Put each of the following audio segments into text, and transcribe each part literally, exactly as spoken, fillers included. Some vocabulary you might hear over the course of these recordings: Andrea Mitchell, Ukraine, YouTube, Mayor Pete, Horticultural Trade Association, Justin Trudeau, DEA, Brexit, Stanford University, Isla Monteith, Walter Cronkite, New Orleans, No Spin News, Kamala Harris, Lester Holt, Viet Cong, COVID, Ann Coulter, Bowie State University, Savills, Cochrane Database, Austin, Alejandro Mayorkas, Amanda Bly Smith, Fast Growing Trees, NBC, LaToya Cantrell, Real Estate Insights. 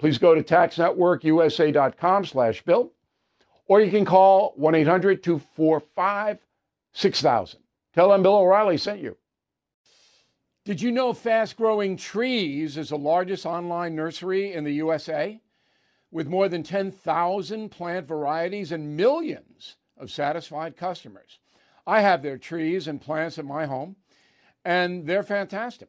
Please go to taxnetworkusa.com slash bill, or you can call one eight hundred two four five six thousand. Tell them Bill O'Reilly sent you. Did you know Fast Growing Trees is the largest online nursery in the U S A? With more than ten thousand plant varieties and millions of satisfied customers. I have their trees and plants at my home, and they're fantastic.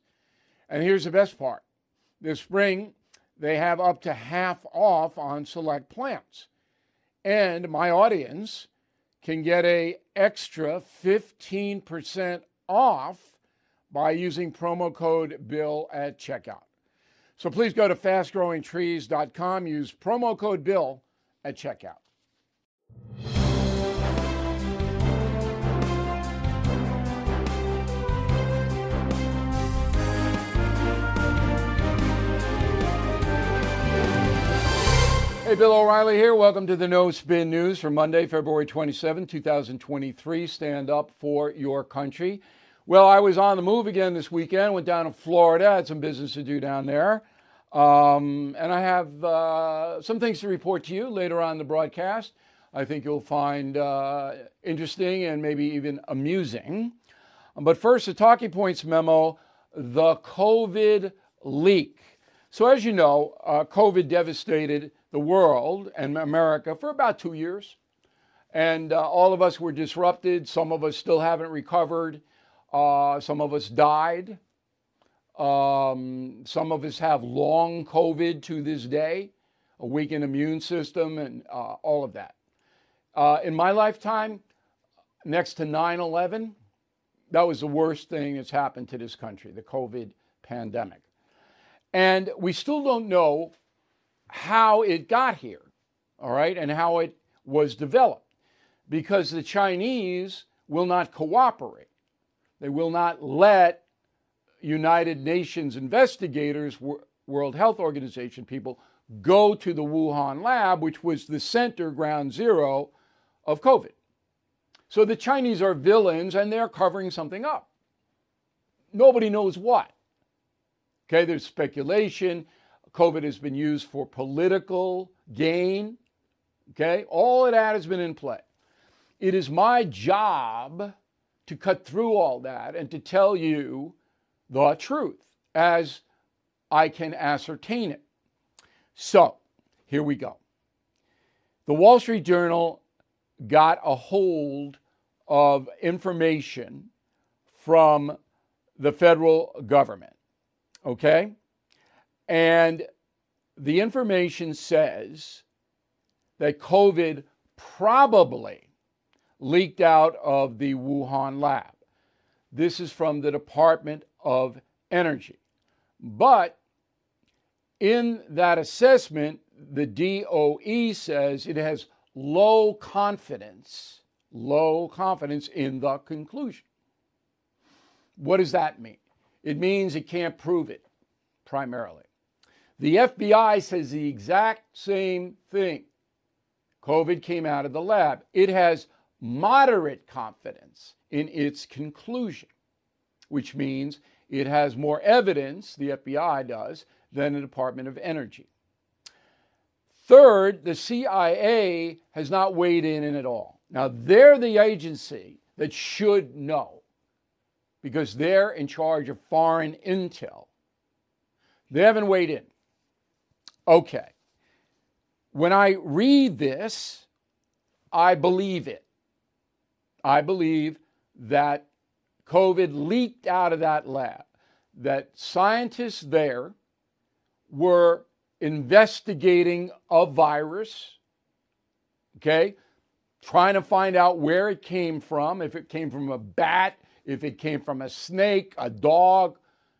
And here's the best part. This spring, they have up to half off on select plants. And my audience can get an extra fifteen percent off by using promo code BILL at checkout. So please go to fast growing trees dot com, use promo code BILL at checkout. Hey, Bill O'Reilly here. Welcome to the No Spin News for Monday, February twenty-seventh, twenty twenty-three. Stand up for your country. Well, I was on the move again this weekend. Went down to Florida. Had some business to do down there. Um, and I have uh, some things to report to you later on in the broadcast. I think you'll find uh, interesting and maybe even amusing. But first, the talking points memo, the COVID leak. So as you know, uh, COVID devastated the world and America for about two years. And uh, all of us were disrupted. Some of us still haven't recovered. Uh, some of us died. Um, some of us have long COVID to this day, a weakened immune system and uh, all of that. Uh, in my lifetime, next to nine eleven, that was the worst thing that's happened to this country, the COVID pandemic. And we still don't know how it got here, all right, and how it was developed, because the Chinese will not cooperate. They will not let United Nations investigators, World Health Organization people, go to the Wuhan lab, which was the center, ground zero of COVID. So the Chinese are villains, and they're covering something up. Nobody knows what. Okay, there's speculation. COVID has been used for political gain, okay? All of that has been in play. It is my job to cut through all that and to tell you the truth as I can ascertain it. So, here we go. The Wall Street Journal got a hold of information from the federal government, okay? And the information says that COVID probably leaked out of the Wuhan lab. This is from the Department of Energy. But in that assessment, the D O E says it has low confidence, low confidence in the conclusion. What does that mean? It means it can't prove it, primarily. The F B I says the exact same thing. COVID came out of the lab. It has moderate confidence in its conclusion, which means it has more evidence, the F B I does, than the Department of Energy. Third, the C I A has not weighed in at all. Now, they're the agency that should know because they're in charge of foreign intel. They haven't weighed in. Okay. When I read this, I believe it. I believe that COVID leaked out of that lab, that scientists there were investigating a virus, okay, trying to find out where it came from, if it came from a bat, if it came from a snake, a dog.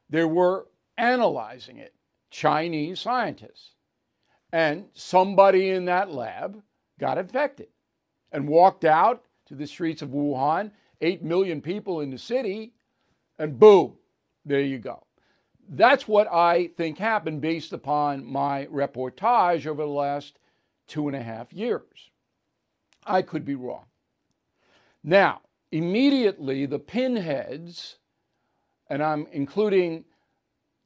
They were analyzing it, Chinese scientists. And somebody in that lab got infected and walked out to the streets of Wuhan, eight million people in the city, and boom, there you go. That's what I think happened based upon my reportage over the last two and a half years. I could be wrong. Now, immediately the pinheads, and I'm including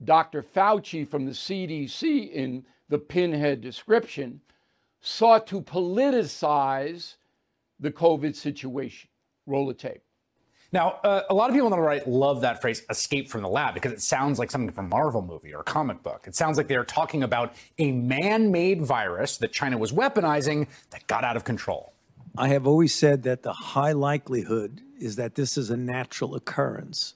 Doctor Fauci from the C D C in the pinhead description, sought to politicize the COVID situation. Roll the tape. Now, uh, a lot of people on the right love that phrase, escape from the lab, because it sounds like something from a Marvel movie or a comic book. It sounds like they're talking about a man-made virus that China was weaponizing that got out of control. I have always said that the high likelihood is that this is a natural occurrence.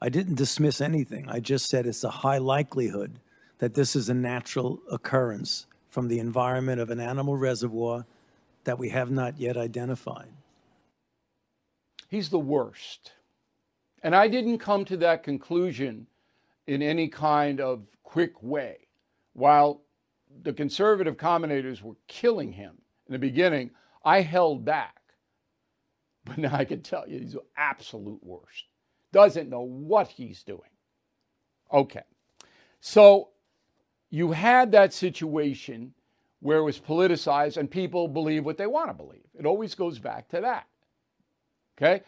I didn't dismiss anything. I just said it's a high likelihood that this is a natural occurrence from the environment of an animal reservoir that we have not yet identified. He's the worst. And I didn't come to that conclusion in any kind of quick way. While the conservative commentators were killing him in the beginning, I held back. But now I can tell you he's the absolute worst. Doesn't know what he's doing. Okay. So you had that situation where it was politicized and people believe what they want to believe. It always goes back to that. Okay,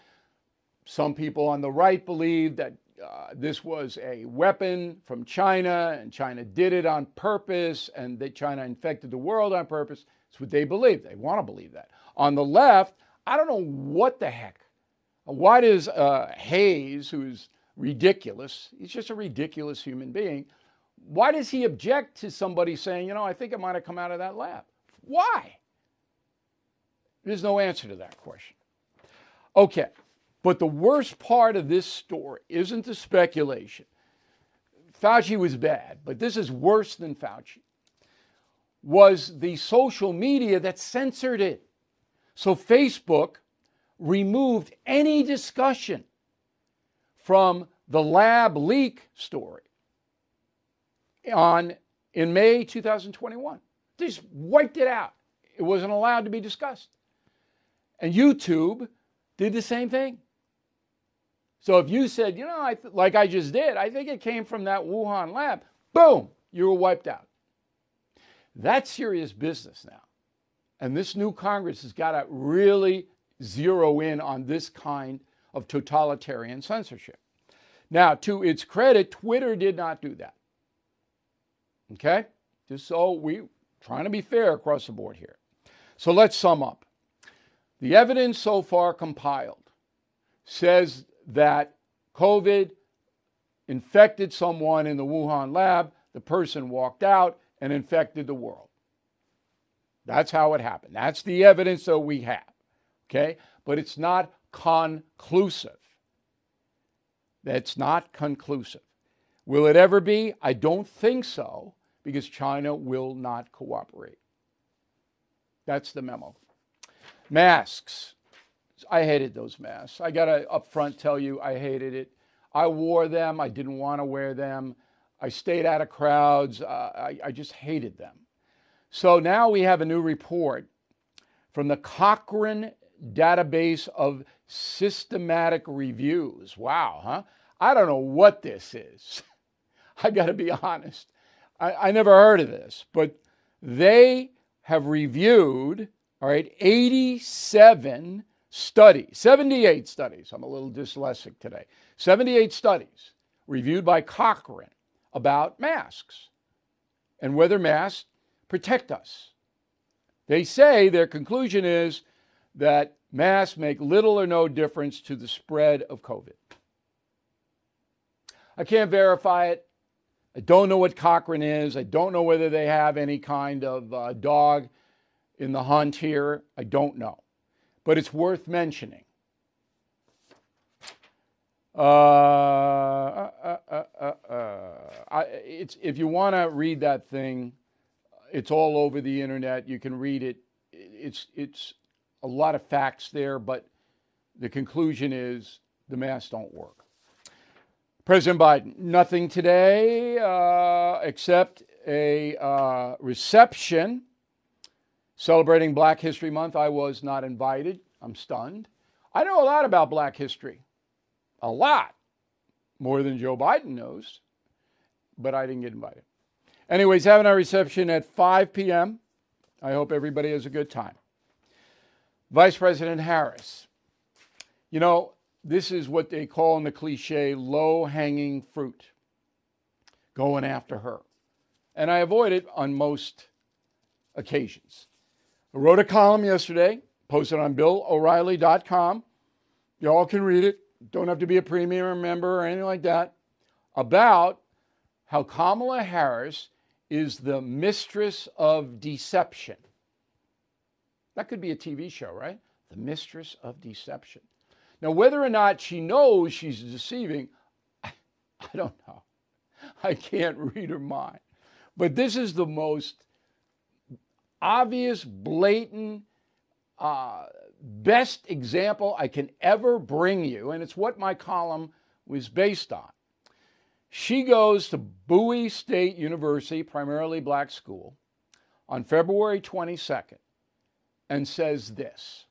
some people on the right believe that uh, this was a weapon from China and China did it on purpose and that China infected the world on purpose. That's what they believe. They want to believe that. On the left, I don't know what the heck. Why does uh, Hayes, who's ridiculous, he's just a ridiculous human being, why does he object to somebody saying, you know, I think it might have come out of that lab? Why? There's no answer to that question. Okay, but the worst part of this story isn't the speculation. Fauci was bad, but this is worse than Fauci. Was the social media that censored it. So Facebook removed any discussion from the lab leak story on in May two thousand twenty-one. They just wiped it out. It wasn't allowed to be discussed. And YouTube did the same thing. So if you said, you know, I th- like I just did, I think it came from that Wuhan lab, boom, you were wiped out. That's serious business now. And this new Congress has got to really zero in on this kind of totalitarian censorship. Now, to its credit, Twitter did not do that. Okay? Just so we're trying to be fair across the board here. So let's sum up. The evidence so far compiled says that COVID infected someone in the Wuhan lab, the person walked out and infected the world. That's how it happened. That's the evidence that we have, okay? But it's not conclusive. That's not conclusive. Will it ever be? I don't think so, because China will not cooperate. That's the memo. Masks. I hated those masks. I got to up front tell you I hated it. I wore them. I didn't want to wear them. I stayed out of crowds. Uh, I, I just hated them. So now we have a new report from the Cochrane Database of Systematic Reviews. Wow, huh? I don't know what this is. I got to be honest. I, I never heard of this, but they have reviewed all right, eighty-seven studies, seventy-eight studies. I'm a little dyslexic today. seventy-eight studies reviewed by Cochrane about masks and whether masks protect us. They say their conclusion is that masks make little or no difference to the spread of COVID. I can't verify it. I don't know what Cochrane is. I don't know whether they have any kind of uh, dog in the hunt here. I don't know. But it's worth mentioning. Uh, uh, uh, uh, uh, I, it's, if you want to read that thing, it's all over the internet. You can read it. It's, it's a lot of facts there, but the conclusion is the masks don't work. President Biden, nothing today uh, except a uh, reception celebrating Black History Month. I was not invited. I'm stunned. I know a lot about Black history, a lot, more than Joe Biden knows, but I didn't get invited. Anyways, having our reception at five p.m. I hope everybody has a good time. Vice President Harris, you know, this is what they call in the cliche, low-hanging fruit, going after her. And I avoid it on most occasions. I wrote a column yesterday, posted on bill o'reilly dot com. Y'all can read it. Don't have to be a premium member or anything like that. About how Kamala Harris is the mistress of deception. That could be a T V show, right? The mistress of deception. Now, whether or not she knows she's deceiving, I, I don't know. I can't read her mind. But this is the most obvious, blatant, uh, best example I can ever bring you. And it's what my column was based on. She goes to Bowie State University, primarily black school, on February twenty-second and says this.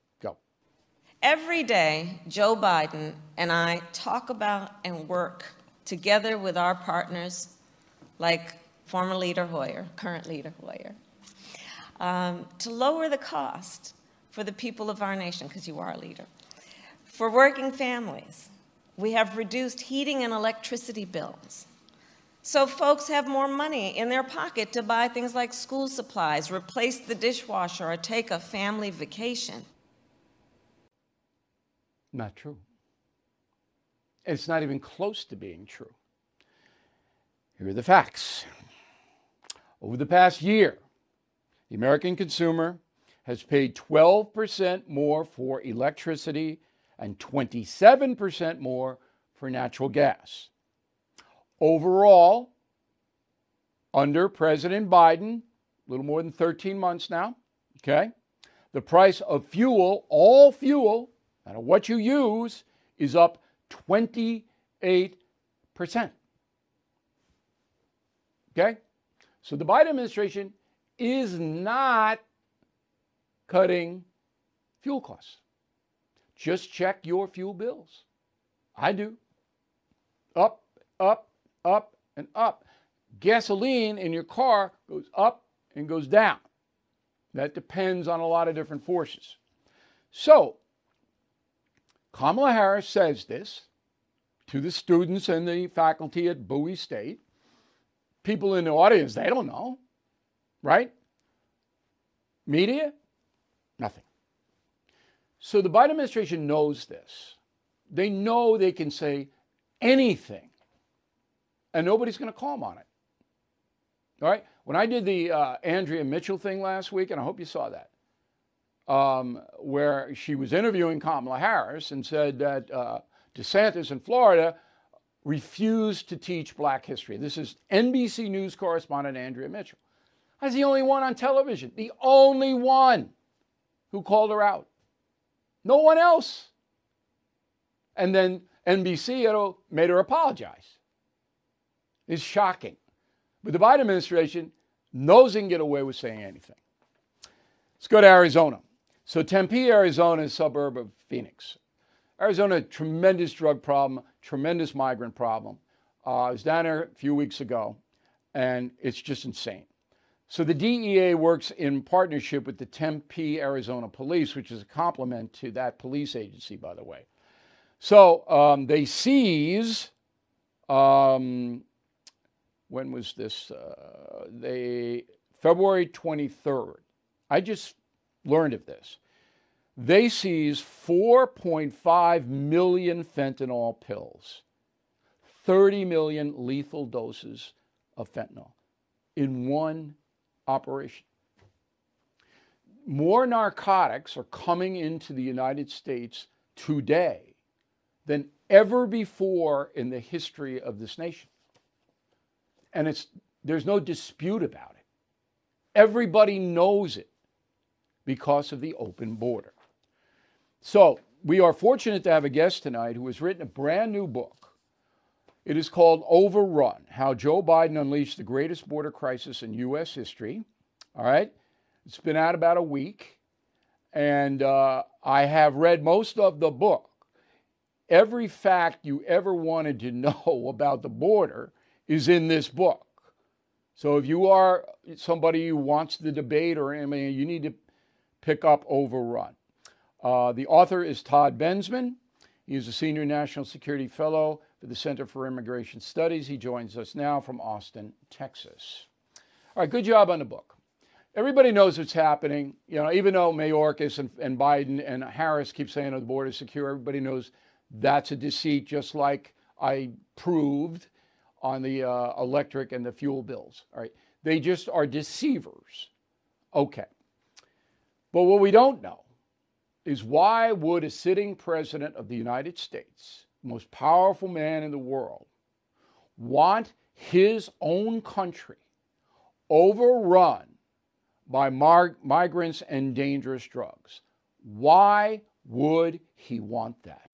Every day, Joe Biden and I talk about and work together with our partners, like former leader Hoyer, current leader Hoyer, um, to lower the cost for the people of our nation, because you are a leader. For working families, we have reduced heating and electricity bills, so folks have more money in their pocket to buy things like school supplies, replace the dishwasher, or take a family vacation. Not true. It's not even close to being true. Here are the facts. Over the past year, the American consumer has paid twelve percent more for electricity and twenty-seven percent more for natural gas. Overall, under President Biden, a little more than thirteen months now, okay, the price of fuel, all fuel, now, what you use is up twenty-eight percent. Okay? So the Biden administration is not cutting fuel costs. Just check your fuel bills. I do. Up, up, up, and up. Gasoline in your car goes up and goes down. That depends on a lot of different forces. So, Kamala Harris says this to the students and the faculty at Bowie State. People in the audience, they don't know, right? Media, nothing. So the Biden administration knows this. They know they can say anything, and nobody's going to call them on it. All right? When I did the uh, Andrea Mitchell thing last week, and I hope you saw that, Um, where she was interviewing Kamala Harris and said that uh, DeSantis in Florida refused to teach black history. This is N B C News correspondent Andrea Mitchell. I was the only one on television, the only one who called her out. No one else. And then N B C made her apologize. It's shocking. But the Biden administration knows they can get away with saying anything. Let's go to Arizona. So Tempe, Arizona is a suburb of Phoenix. Arizona, tremendous drug problem, tremendous migrant problem. Uh, I was down there a few weeks ago, and it's just insane. So the D E A works in partnership with the Tempe, Arizona police, which is a complement to that police agency, by the way. So um, they seize, um, when was this? Uh, they, February twenty-third. I just learned of this. They seize four point five million fentanyl pills, thirty million lethal doses of fentanyl in one operation. More narcotics are coming into the United States today than ever before in the history of this nation. And it's there's no dispute about it. Everybody knows it because of the open border. So we are fortunate to have a guest tonight who has written a brand new book. It is called Overrun, How Joe Biden Unleashed the Greatest Border Crisis in U S History. All right. It's been out about a week. And uh, I have read most of the book. Every fact you ever wanted to know about the border is in this book. So if you are somebody who wants the debate or anything, you need to pick up Overrun. Uh, the author is Todd Bensman. He is a senior national security fellow for the Center for Immigration Studies. He joins us now from Austin, Texas. All right, good job on the book. Everybody knows what's happening. You know, even though Mayorkas and, and Biden and Harris keep saying, oh, the border's secure, everybody knows that's a deceit, just like I proved on the uh, electric and the fuel bills. All right, they just are deceivers. Okay. But what we don't know is why would a sitting president of the United States, most powerful man in the world, want his own country overrun by mar- migrants and dangerous drugs? Why would he want that?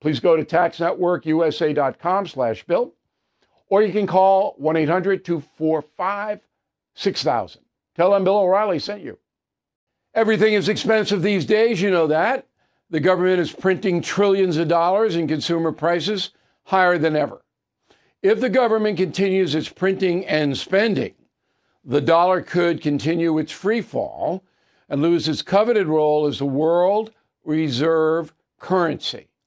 Please go to taxnetworkusa.com slash bill, or you can call one eight hundred two four five six thousand. Tell them Bill O'Reilly sent you. Everything is expensive these days, you know that. The government is printing trillions of dollars and consumer prices higher than ever. If the government continues its printing and spending, the dollar could continue its free fall and lose its coveted role as the world reserve currency.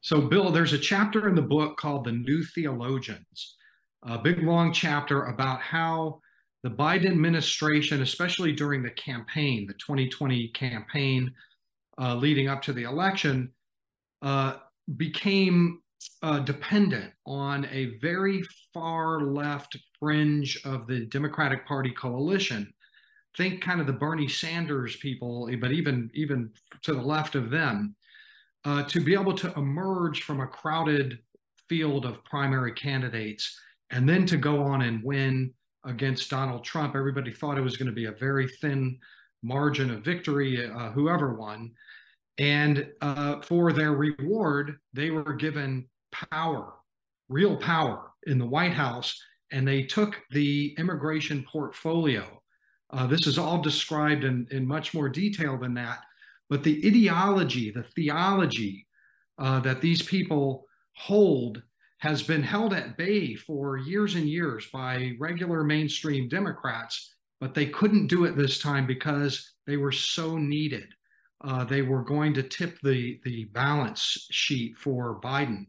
So, Bill, there's a chapter in the book called The New Theologians, a big, long chapter about how the Biden administration, especially during the campaign, the twenty twenty campaign uh, leading up to the election, uh, became uh, dependent on a very far left fringe of the Democratic Party coalition. Think kind of the Bernie Sanders people, but even, even to the left of them. uh, to be able to emerge from a crowded field of primary candidates and then to go on and win against Donald Trump. Everybody thought it was going to be a very thin margin of victory, uh, whoever won. And uh, for their reward, they were given power, real power in the White House, and they took the immigration portfolio. Uh, this is all described in, in much more detail than that, but the ideology, the theology uh, that these people hold has been held at bay for years and years by regular mainstream Democrats, but they couldn't do it this time because they were so needed. Uh, they were going to tip the, the balance sheet for Biden.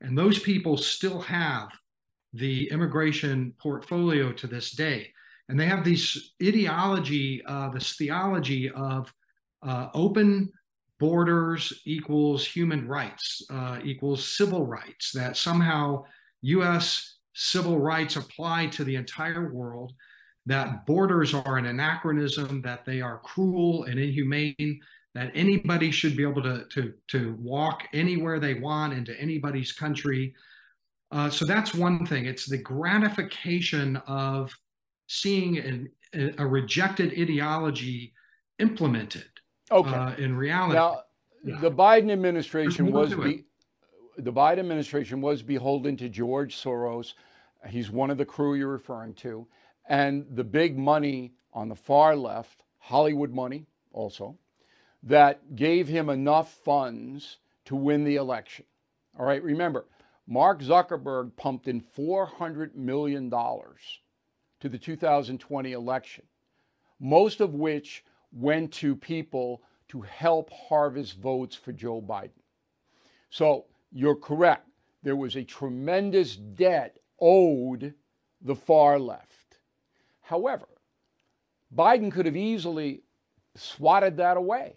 And those people still have the immigration portfolio to this day. And they have this ideology, uh, this theology of uh, open borders equals human rights, uh, equals civil rights, that somehow U S civil rights apply to the entire world, that borders are an anachronism, that they are cruel and inhumane, that anybody should be able to, to, to walk anywhere they want into anybody's country. Uh, so that's one thing. It's the gratification of seeing an, a rejected ideology implemented okay. uh, in reality. Now, yeah. the Biden administration was be, the Biden administration was beholden to George Soros. He's one of the crew you're referring to. And the big money on the far left, Hollywood money also, that gave him enough funds to win the election. All right, remember, Mark Zuckerberg pumped in four hundred million dollars to the two thousand twenty election, most of which went to people to help harvest votes for Joe Biden. So you're correct. There was a tremendous debt owed the far left. However, Biden could have easily swatted that away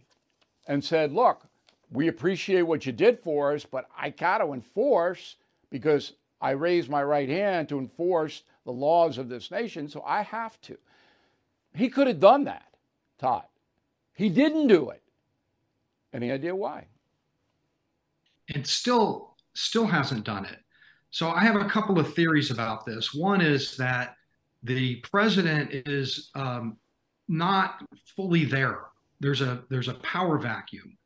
and said, look, we appreciate what you did for us, but I got to enforce, because I raised my right hand to enforce the laws of this nation, so I have to. He could have done that, Todd. He didn't do it. Any idea why? And still, still hasn't done it. So I have a couple of theories about this. One is that the president is um, not fully there. There's a there's a power vacuum.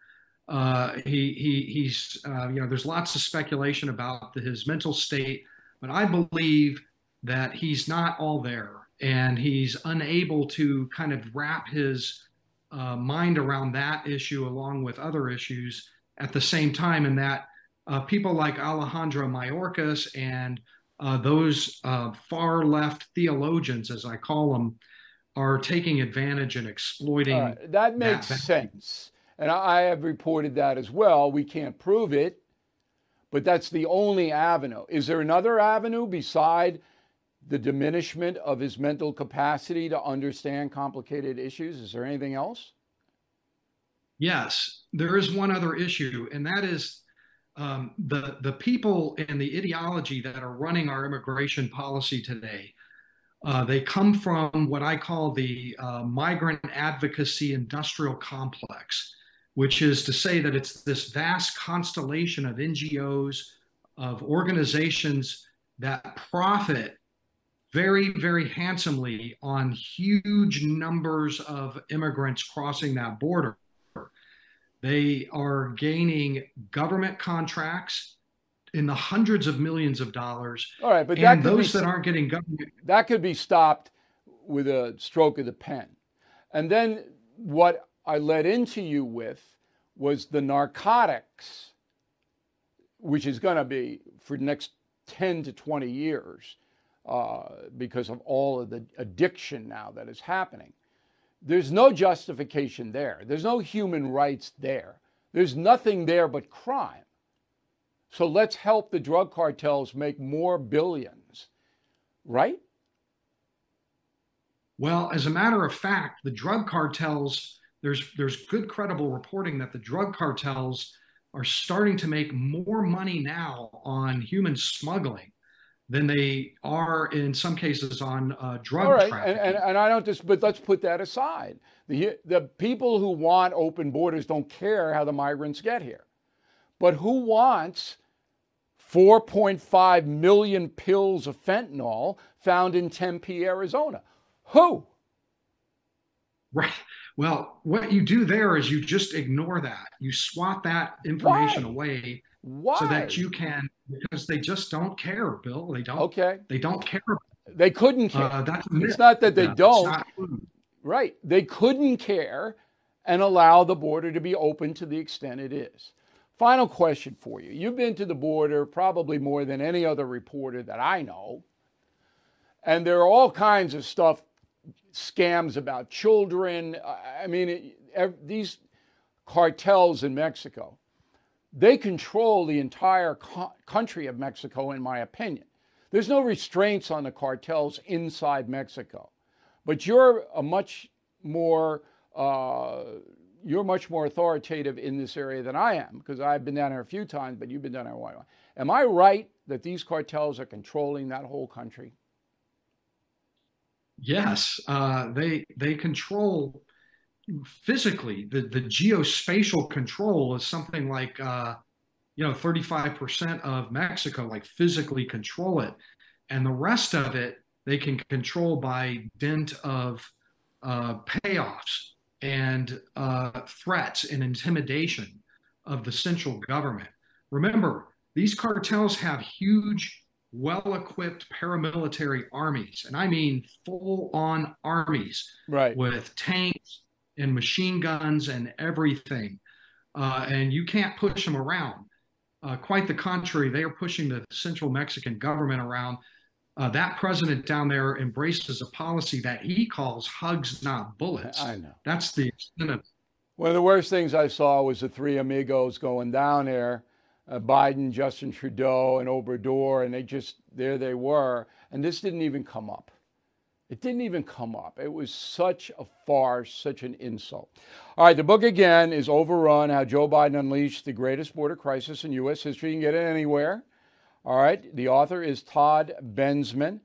Uh, he he he's uh, you know there's lots of speculation about the, his mental state, but I believe that he's not all there, and he's unable to kind of wrap his uh, mind around that issue along with other issues at the same time. And that uh, people like Alejandro Mayorkas and uh, those uh, far left theologians, as I call them, are taking advantage and exploiting. Uh, that makes that sense. And I have reported that as well. We can't prove it, but that's the only avenue. Is there another avenue beside the diminishment of his mental capacity to understand complicated issues? Is there anything else? Yes, there is one other issue, and that is um, the, the people and the ideology that are running our immigration policy today. Uh, they come from what I call the uh, migrant advocacy industrial complex, which is to say that it's this vast constellation of N G Os, of organizations that profit very, very handsomely on huge numbers of immigrants crossing that border. They are gaining government contracts in the hundreds of millions of dollars. All right, but that and those be, that aren't getting government... That could be stopped with a stroke of the pen. And then what I led into you with was the narcotics, which is going to be for the next ten to twenty years uh, because of all of the addiction now that is happening. There's no justification there. There's no human rights there. There's nothing there but crime. So let's help the drug cartels make more billions, right? Well, as a matter of fact, the drug cartels, there's, there's good credible reporting that the drug cartels are starting to make more money now on human smuggling than they are in some cases on uh, drug All right. trafficking. And, and, and I don't just, but let's put that aside. The, the people who want open borders don't care how the migrants get here. But who wants four point five million pills of fentanyl found in Tempe, Arizona? Who? Right. Well, what you do there is you just ignore that. You swat that information Why? away Why? so that you can, because they just don't care, Bill. They don't. Okay. They don't care. They couldn't care. Uh, that's it's not that they yeah, don't. Not... Right. They couldn't care and allow the border to be open to the extent it is. Final question for you. You've been to the border probably more than any other reporter that I know. And there are all kinds of stuff, scams about children. I mean, it, it, these cartels in Mexico, they control the entire co- country of Mexico, in my opinion. There's no restraints on the cartels inside Mexico. But you're a much more uh, you're much more authoritative in this area than I am, because I've been down here a few times, but you've been down here a while. Am I right that these cartels are controlling that whole country? Yes, uh, they they control physically. The the geospatial control is something like uh, you know thirty-five percent of Mexico, like physically control it, and the rest of it they can control by dint of uh, payoffs and uh, threats and intimidation of the central government. Remember, these cartels have huge, well-equipped paramilitary armies, and I mean full-on armies, right, with tanks and machine guns and everything, uh, and you can't push them around. Uh, quite the contrary, they are pushing the central Mexican government around. Uh, that president down there embraces a policy that he calls hugs, not bullets. I know. That's the extent of it. One of the worst things I saw was the three amigos going down there, Uh, Biden, Justin Trudeau, and Obrador, and they just, there they were. And this didn't even come up. It didn't even come up. It was such a farce, such an insult. All right, the book again is Overrun, How Joe Biden Unleashed the Greatest Border Crisis in U S History. You can get it anywhere. All right, the author is Todd Bensman.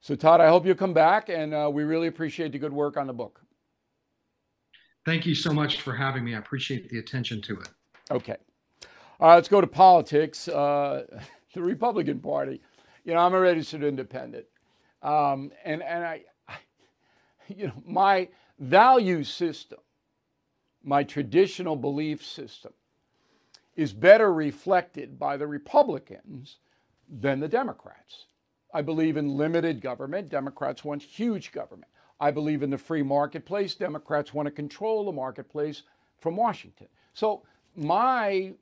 So, Todd, I hope you'll come back, and uh, we really appreciate the good work on the book. Thank you so much for having me. I appreciate the attention to it. Okay. All right, let's go to politics. Uh, the Republican Party, you know, I'm a registered independent. Um, and, and I, I, you know, my value system, my traditional belief system is better reflected by the Republicans than the Democrats. I believe in limited government. Democrats want huge government. I believe in the free marketplace. Democrats want to control the marketplace from Washington. So my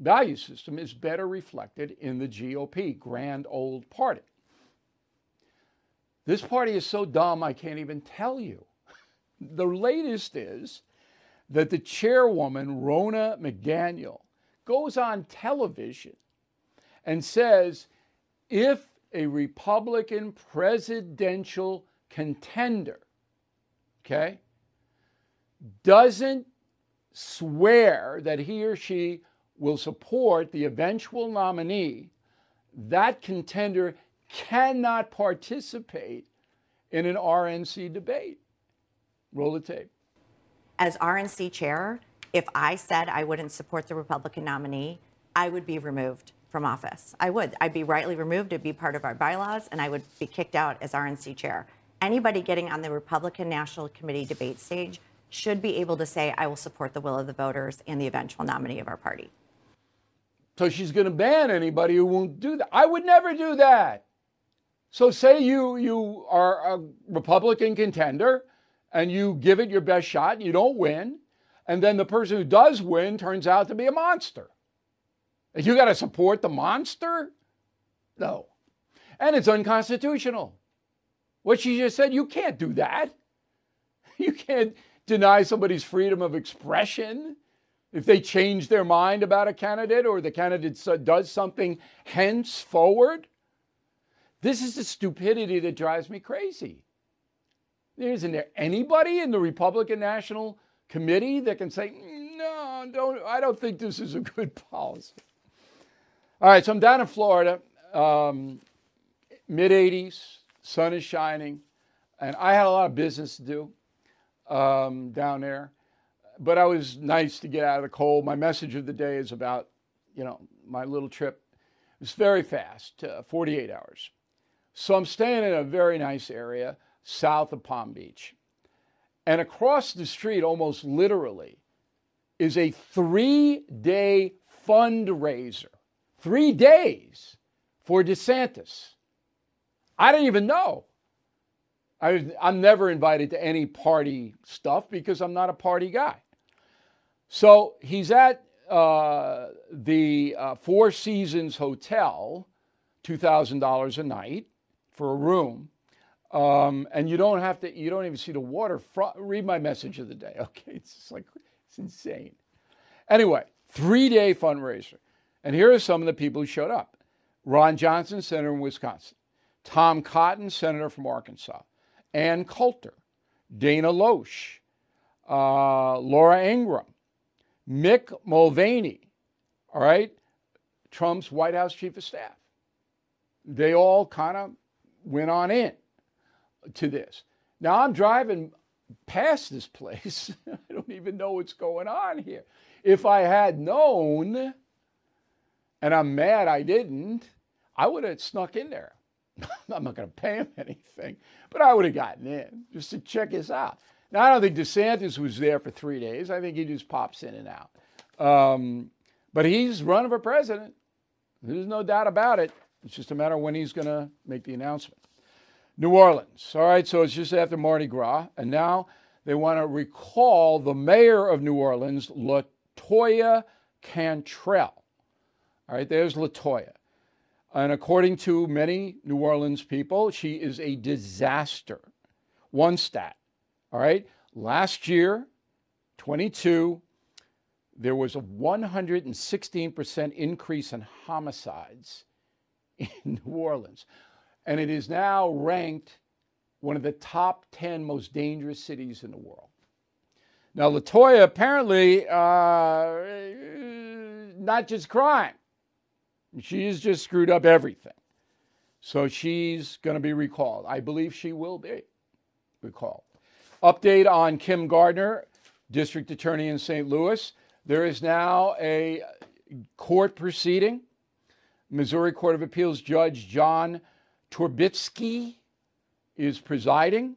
value system is better reflected in the G O P, grand old party. This party is so dumb, I can't even tell you. The latest is that the chairwoman, Rona McDaniel, goes on television and says, if a Republican presidential contender, okay, doesn't swear that he or she will support the eventual nominee, that contender cannot participate in an R N C debate. Roll the tape. As R N C chair, if I said I wouldn't support the Republican nominee, I would be removed from office. I would. I'd be rightly removed. It'd be part of our bylaws, and I would be kicked out as R N C chair. Anybody getting on the Republican National Committee debate stage should be able to say, I will support the will of the voters and the eventual nominee of our party. So she's going to ban anybody who won't do that. I would never do that. So say you you are a Republican contender and you give it your best shot, you don't win, and then the person who does win turns out to be a monster. You got to support the monster? No. And it's unconstitutional. What she just said, you can't do that. You can't deny somebody's freedom of expression if they change their mind about a candidate or the candidate does something henceforward. This is the stupidity that drives me crazy. There isn't there anybody in the Republican National Committee that can say, no, don't, I don't think this is a good policy. All right, so I'm down in Florida, um, mid eighties, sun is shining, and I had a lot of business to do. Um, down there, but I was nice to get out of the cold. My message of the day is about you know, my little trip was very fast, uh, forty-eight hours. So I'm staying in a very nice area south of Palm Beach. And across the street, almost literally, is a three-day fundraiser. Three days for DeSantis. I didn't even know. I, I'm never invited to any party stuff because I'm not a party guy. So he's at uh, the uh, Four Seasons Hotel, two thousand dollars a night for a room. Um, and you don't have to, you don't even see the water. Fr- Read my message of the day. Okay. It's just like, it's insane. Anyway, three day fundraiser. And here are some of the people who showed up. Ron Johnson, senator in Wisconsin. Tom Cotton, senator from Arkansas. Ann Coulter. Dana Loesch. Uh, Laura Ingraham. Mick Mulvaney. All right. Trump's White House chief of staff. They all kind of went on in to this. Now I'm driving past this place. I don't even know what's going on here. If I had known, and I'm mad I didn't, I would have snuck in there. I'm not going to pay him anything, but I would have gotten in just to check this out. Now, I don't think DeSantis was there for three days. I think he just pops in and out. Um, but he's running for president. There's no doubt about it. It's just a matter of when he's going to make the announcement. New Orleans. All right, so it's just after Mardi Gras, and now they want to recall the mayor of New Orleans, LaToya Cantrell. All right, there's LaToya. And according to many New Orleans people, she is a disaster. One stat, all right? Last year, twenty-two, there was a one hundred sixteen percent increase in homicides in New Orleans. And it is now ranked one of the top ten most dangerous cities in the world. Now, LaToya apparently, uh, not just crime. She's just screwed up everything. So she's going to be recalled. I believe she will be recalled. Update on Kim Gardner, district attorney in Saint Louis. There is now a court proceeding. Missouri Court of Appeals Judge John Turbitsky is presiding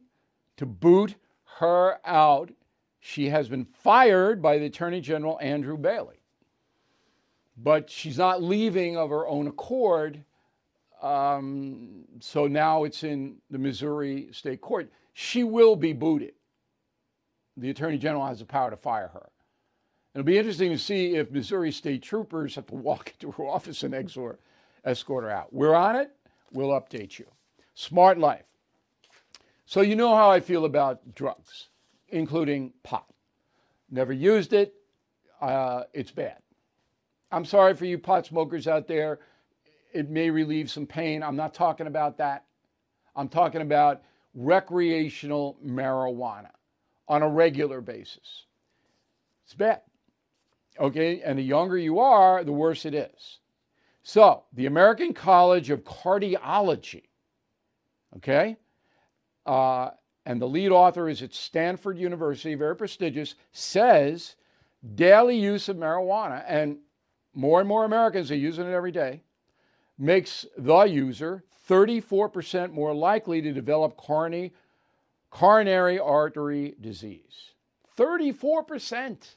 to boot her out. She has been fired by the Attorney General Andrew Bailey. But she's not leaving of her own accord. Um, so now it's in the Missouri State Court. She will be booted. The Attorney General has the power to fire her. It'll be interesting to see if Missouri State Troopers have to walk into her office and exhort, escort her out. We're on it. We'll update you. Smart Life. So you know how I feel about drugs, including pot. Never used it. Uh, it's bad. I'm sorry for you pot smokers out there. It may relieve some pain. I'm not talking about that. I'm talking about recreational marijuana on a regular basis. It's bad. Okay, and the younger you are, the worse it is. So, the American College of Cardiology, okay, uh, and the lead author is at Stanford University, very prestigious, says daily use of marijuana, and more and more Americans are using it every day, makes the user thirty-four percent more likely to develop coronary, coronary artery disease. thirty-four percent.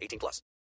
eighteen plus.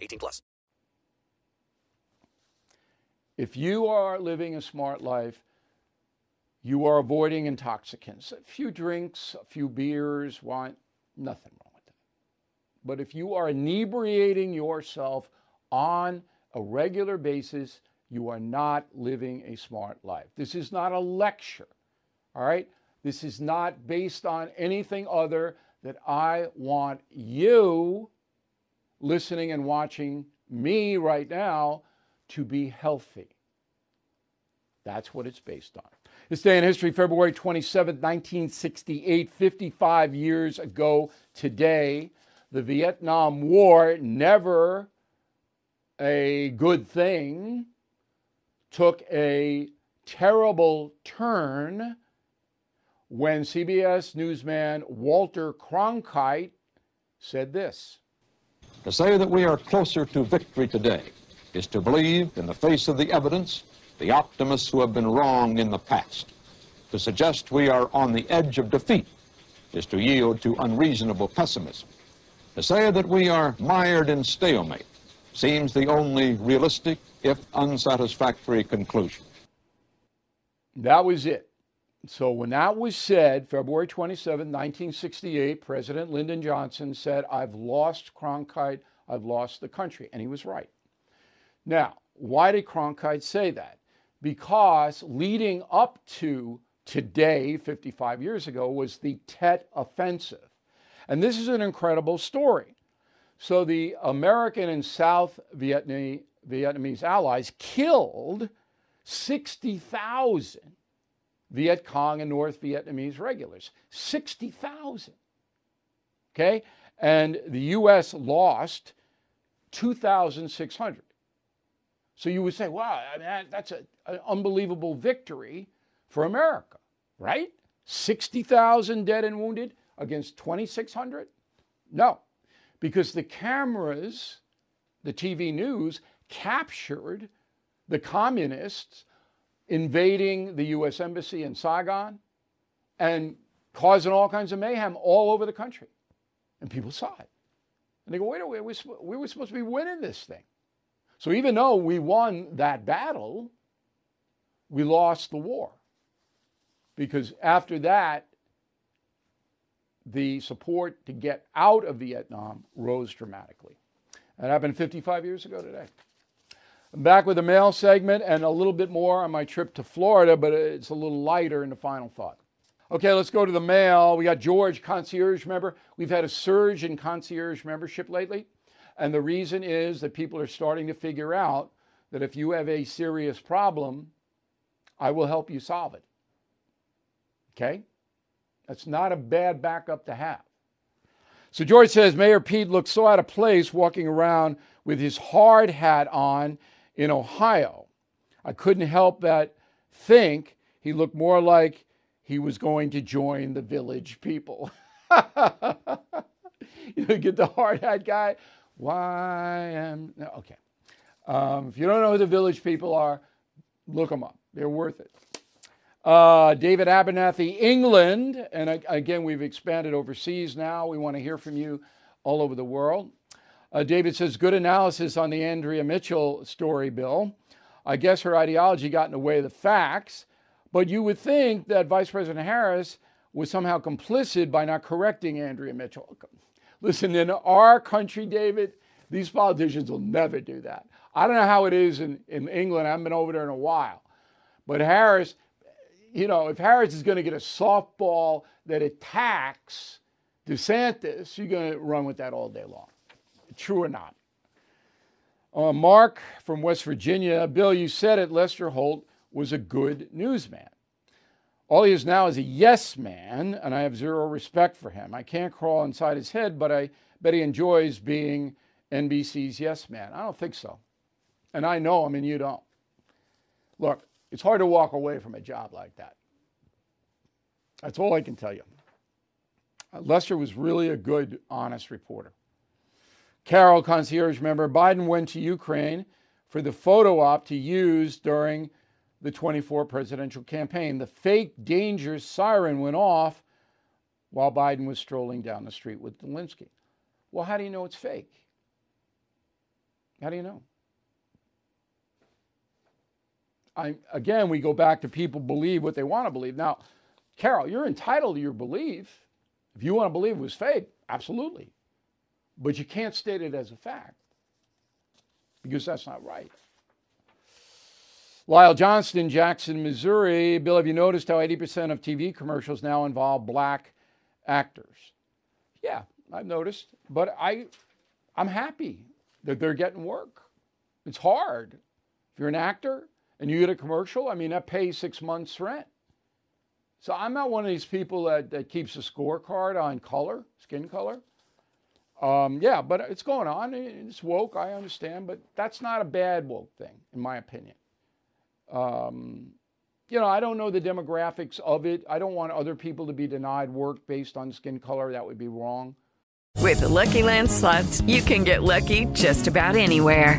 eighteen plus. If you are living a smart life, you are avoiding intoxicants. A few drinks, a few beers, wine, nothing wrong with that. But if you are inebriating yourself on a regular basis, you are not living a smart life. This is not a lecture, all right? This is not based on anything other than I want you listening and watching me right now to be healthy. That's what it's based on. This day in history, February twenty-seventh, nineteen sixty-eight, fifty-five years ago today, the Vietnam War, never a good thing, took a terrible turn when C B S newsman Walter Cronkite said this. To say that we are closer to victory today is to believe, in the face of the evidence, the optimists who have been wrong in the past. To suggest we are on the edge of defeat is to yield to unreasonable pessimism. To say that we are mired in stalemate seems the only realistic, if unsatisfactory, conclusion. That was it. So when that was said, February twenty-seventh, nineteen sixty-eight, President Lyndon Johnson said, I've lost Cronkite, I've lost the country. And he was right. Now, why did Cronkite say that? Because leading up to today, fifty-five years ago, was the Tet Offensive. And this is an incredible story. So the American and South Vietnamese, Vietnamese allies killed sixty thousand Viet Cong and North Vietnamese regulars. sixty thousand. Okay? And the U S lost two thousand six hundred. So you would say, wow, I mean, that's a, an unbelievable victory for America, right? sixty thousand dead and wounded against twenty-six hundred? No, because the cameras, the T V news, captured the communists invading the U S embassy in Saigon and causing all kinds of mayhem all over the country. And people saw it. And they go, wait a minute, we were supposed to be winning this thing. So even though we won that battle, we lost the war. Because after that, the support to get out of Vietnam rose dramatically. That happened fifty-five years ago today. I'm back with a mail segment and a little bit more on my trip to Florida, but it's a little lighter in the final thought. Okay, let's go to the mail. We got George, concierge member. We've had a surge in concierge membership lately. And the reason is that people are starting to figure out that if you have a serious problem, I will help you solve it. Okay? That's not a bad backup to have. So George says, Mayor Pete looks so out of place walking around with his hard hat on in Ohio. I couldn't help but think he looked more like he was going to join the Village People. You know, get the hard hat guy. Why am no, okay? Um, if you don't know who the Village People are, look them up. They're worth it. Uh, David Abernathy, England, and again we've expanded overseas now. We want to hear from you all over the world. Uh, David says, good analysis on the Andrea Mitchell story, Bill. I guess her ideology got in the way of the facts, but you would think that Vice President Harris was somehow complicit by not correcting Andrea Mitchell. Listen, in our country, David, these politicians will never do that. I don't know how it is in, in England. I haven't been over there in a while. But Harris, you know, if Harris is going to get a softball that attacks DeSantis, you're going to run with that all day long. True or not. Uh, Mark from West Virginia. Bill, you said it. Lester Holt was a good newsman. All he is now is a yes man, and I have zero respect for him. I can't crawl inside his head, but I bet he enjoys being N B C's yes man. I don't think so. And I know him, and you don't. Look, it's hard to walk away from a job like that. That's all I can tell you. Lester was really a good, honest reporter. Carol, concierge member, Biden went to Ukraine for the photo op to use during the twenty-four presidential campaign. The fake danger siren went off while Biden was strolling down the street with Zelensky. Well, how do you know it's fake? How do you know? I, again, we go back to people believe what they want to believe. Now, Carol, you're entitled to your belief. If you want to believe it was fake, absolutely. But you can't state it as a fact because that's not right. Lyle Johnston, Jackson, Missouri. Bill, have you noticed how eighty percent of T V commercials now involve black actors? Yeah, I've noticed, but I, I'm happy that they're getting work. It's hard. If you're an actor and you get a commercial, I mean, that pays six months' rent. So I'm not one of these people that, that keeps a scorecard on color, skin color. Um, yeah, but it's going on. It's woke, I understand, but that's not a bad woke thing, in my opinion. Um, you know, I don't know the demographics of it. I don't want other people to be denied work based on skin color. That would be wrong. With the Lucky Land Slots, you can get lucky just about anywhere.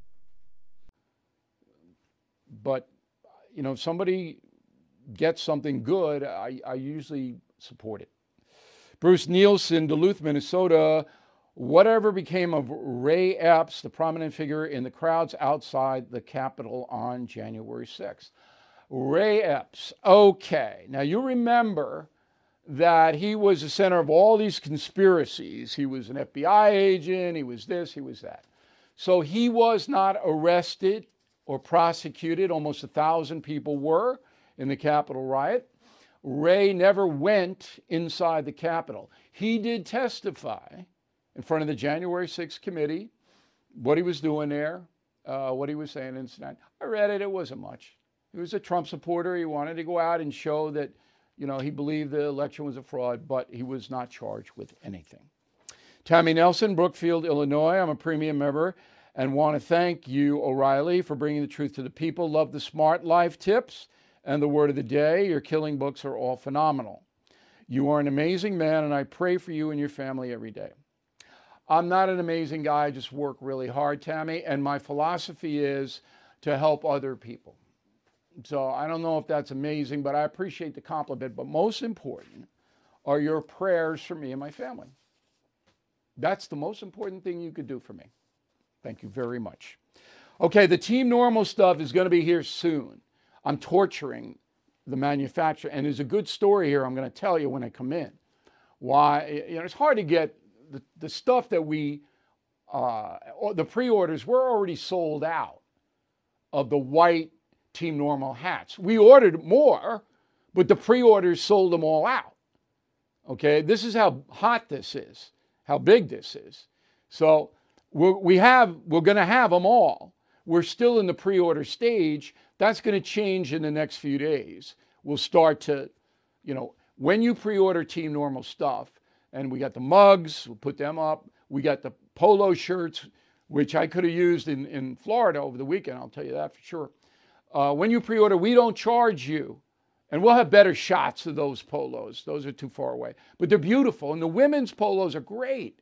But, you know, if somebody gets something good, I, I usually support it. Bruce Nielsen, Duluth, Minnesota. Whatever became of Ray Epps, the prominent figure in the crowds outside the Capitol on January sixth? Ray Epps. Okay. Now, you remember that he was the center of all these conspiracies. He was an F B I agent. He was this. He was that. So he was not arrested or prosecuted. Almost a thousand people were in the Capitol riot. Ray never went inside the Capitol. He did testify in front of the January sixth committee, what he was doing there, uh, what he was saying. And I read it. It wasn't much. He was a Trump supporter. He wanted to go out and show that, you know, he believed the election was a fraud, but he was not charged with anything. Tammy Nelson, Brookfield, Illinois. I'm a premium member and want to thank you, O'Reilly, for bringing the truth to the people. Love the smart life tips and the word of the day. Your killing books are all phenomenal. You are an amazing man, and I pray for you and your family every day. I'm not an amazing guy. I just work really hard, Tammy, and my philosophy is to help other people. So I don't know if that's amazing, but I appreciate the compliment. But most important are your prayers for me and my family. That's the most important thing you could do for me. Thank you very much. Okay, the Team Normal stuff is going to be here soon. I'm torturing the manufacturer. And there's a good story here I'm going to tell you when I come in. Why, you know, it's hard to get the, the stuff that we, uh, the pre-orders, we're already sold out of the white Team Normal hats. We ordered more, but the pre-orders sold them all out. Okay, this is how hot this is, how big this is. So we're, we have, we're going to have them all. We're still in the pre-order stage. That's going to change in the next few days. We'll start to, you know, when you pre-order Team Normal stuff, and we got the mugs, we'll put them up. We got the polo shirts, which I could have used in, in Florida over the weekend. I'll tell you that for sure. Uh, when you pre-order, we don't charge you. And we'll have better shots of those polos. Those are too far away. But they're beautiful. And the women's polos are great.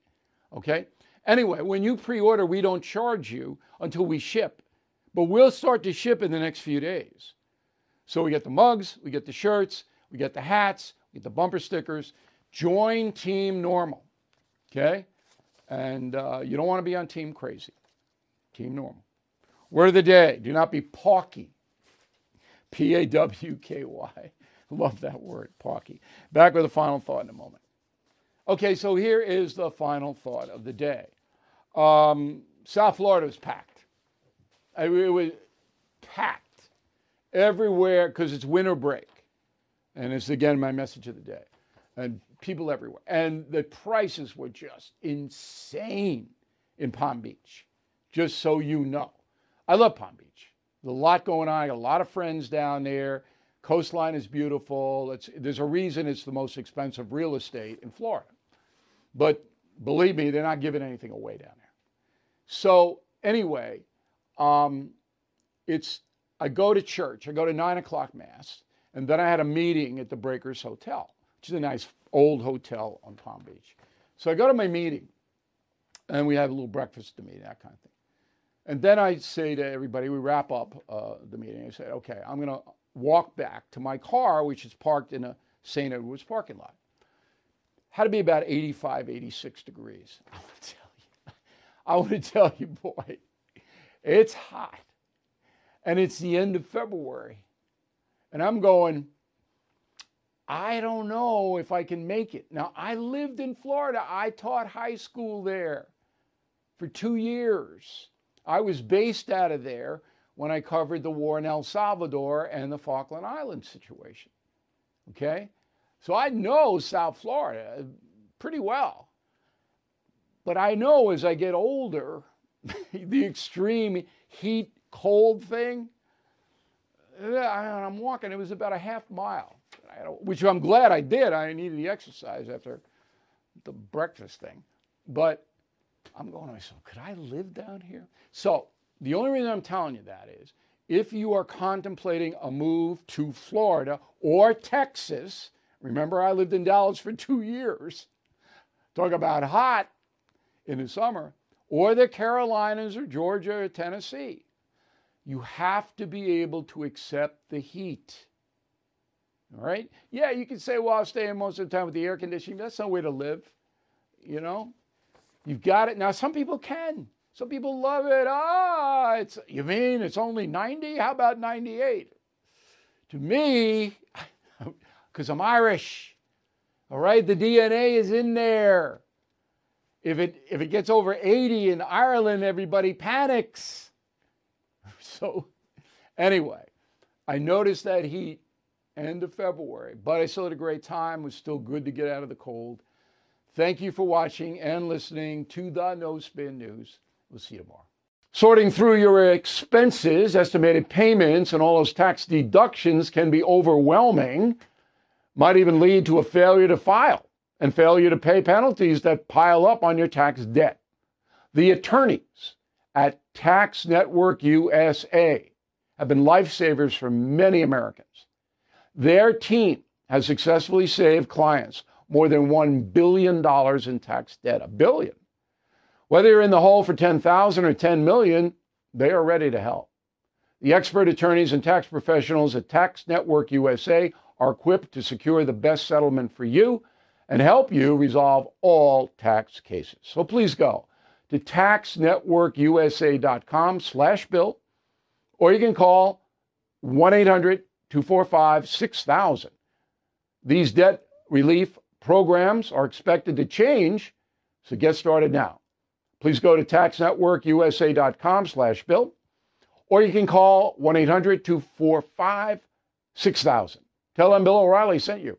Okay? Anyway, when you pre-order, we don't charge you until we ship. But we'll start to ship in the next few days. So we get the mugs. We get the shirts. We get the hats. We get the bumper stickers. Join Team Normal. Okay? And uh, you don't want to be on Team Crazy. Team Normal. Word of the day. Do not be pawky. P A W K Y. Love that word, pawky. Back with a final thought in a moment. Okay, so here is the final thought of the day. Um, South Florida was packed. It was packed everywhere because it's winter break. And it's, again, my message of the day. and people everywhere. And the prices were just insane in Palm Beach, just so you know. I love Palm Beach. There's a lot going on. I got a lot of friends down there. Coastline is beautiful. It's, there's a reason it's the most expensive real estate in Florida. But believe me, they're not giving anything away down there. So anyway, um, it's I go to church. I go to nine o'clock Mass. And then I had a meeting at the Breakers Hotel, which is a nice old hotel on Palm Beach. So I go to my meeting, and we have a little breakfast at the meeting, that kind of thing. And then I say to everybody, we wrap up uh, the meeting. I say, okay, I'm going to walk back to my car, which is parked in a Saint Edward's parking lot. Had to be about eighty-five, eighty-six degrees. I want to tell you, I want to tell you, boy, it's hot. And it's the end of February. And I'm going, I don't know if I can make it. Now, I lived in Florida. I taught high school there for two years. I was based out of there when I covered the war in El Salvador and the Falkland Islands situation, okay? So I know South Florida pretty well. But I know as I get older, the extreme heat, cold thing, I'm walking. It was about a half mile, which I'm glad I did. I needed the exercise after the breakfast thing. But I'm going to myself, could I live down here? So the only reason I'm telling you that is if you are contemplating a move to Florida or Texas, remember I lived in Dallas for two years, talk about hot in the summer, or the Carolinas or Georgia or Tennessee. You have to be able to accept the heat, all right? Yeah, you can say, well, I'll stay in most of the time with the air conditioning. That's no way to live, you know? You've got it. Now, some people can. Some people love it. Ah, it's, you mean it's only ninety? How about ninety-eight? To me, because I'm Irish, all right? The D N A is in there. If it, if it gets over eighty in Ireland, everybody panics. So anyway, I noticed that heat end of February, but I still had a great time. It was still good to get out of the cold. Thank you for watching and listening to the No Spin News. We'll see you tomorrow. Sorting through your expenses, estimated payments, and all those tax deductions can be overwhelming, might even lead to a failure to file and failure to pay penalties that pile up on your tax debt. The attorneys at Tax Network U S A have been lifesavers for many Americans. Their team has successfully saved clients more than one billion dollars in tax debt, a billion. Whether you're in the hole for ten thousand dollars or ten million dollars, they are ready to help. The expert attorneys and tax professionals at Tax Network U S A are equipped to secure the best settlement for you and help you resolve all tax cases. So please go to taxnetworkusa.com slash bill, or you can call one eight hundred two four five six thousand. These debt relief programs are expected to change, so get started now. Please go to taxnetworkusa.com slash bill, or you can call one eight hundred two four five six thousand. Tell them Bill O'Reilly sent you.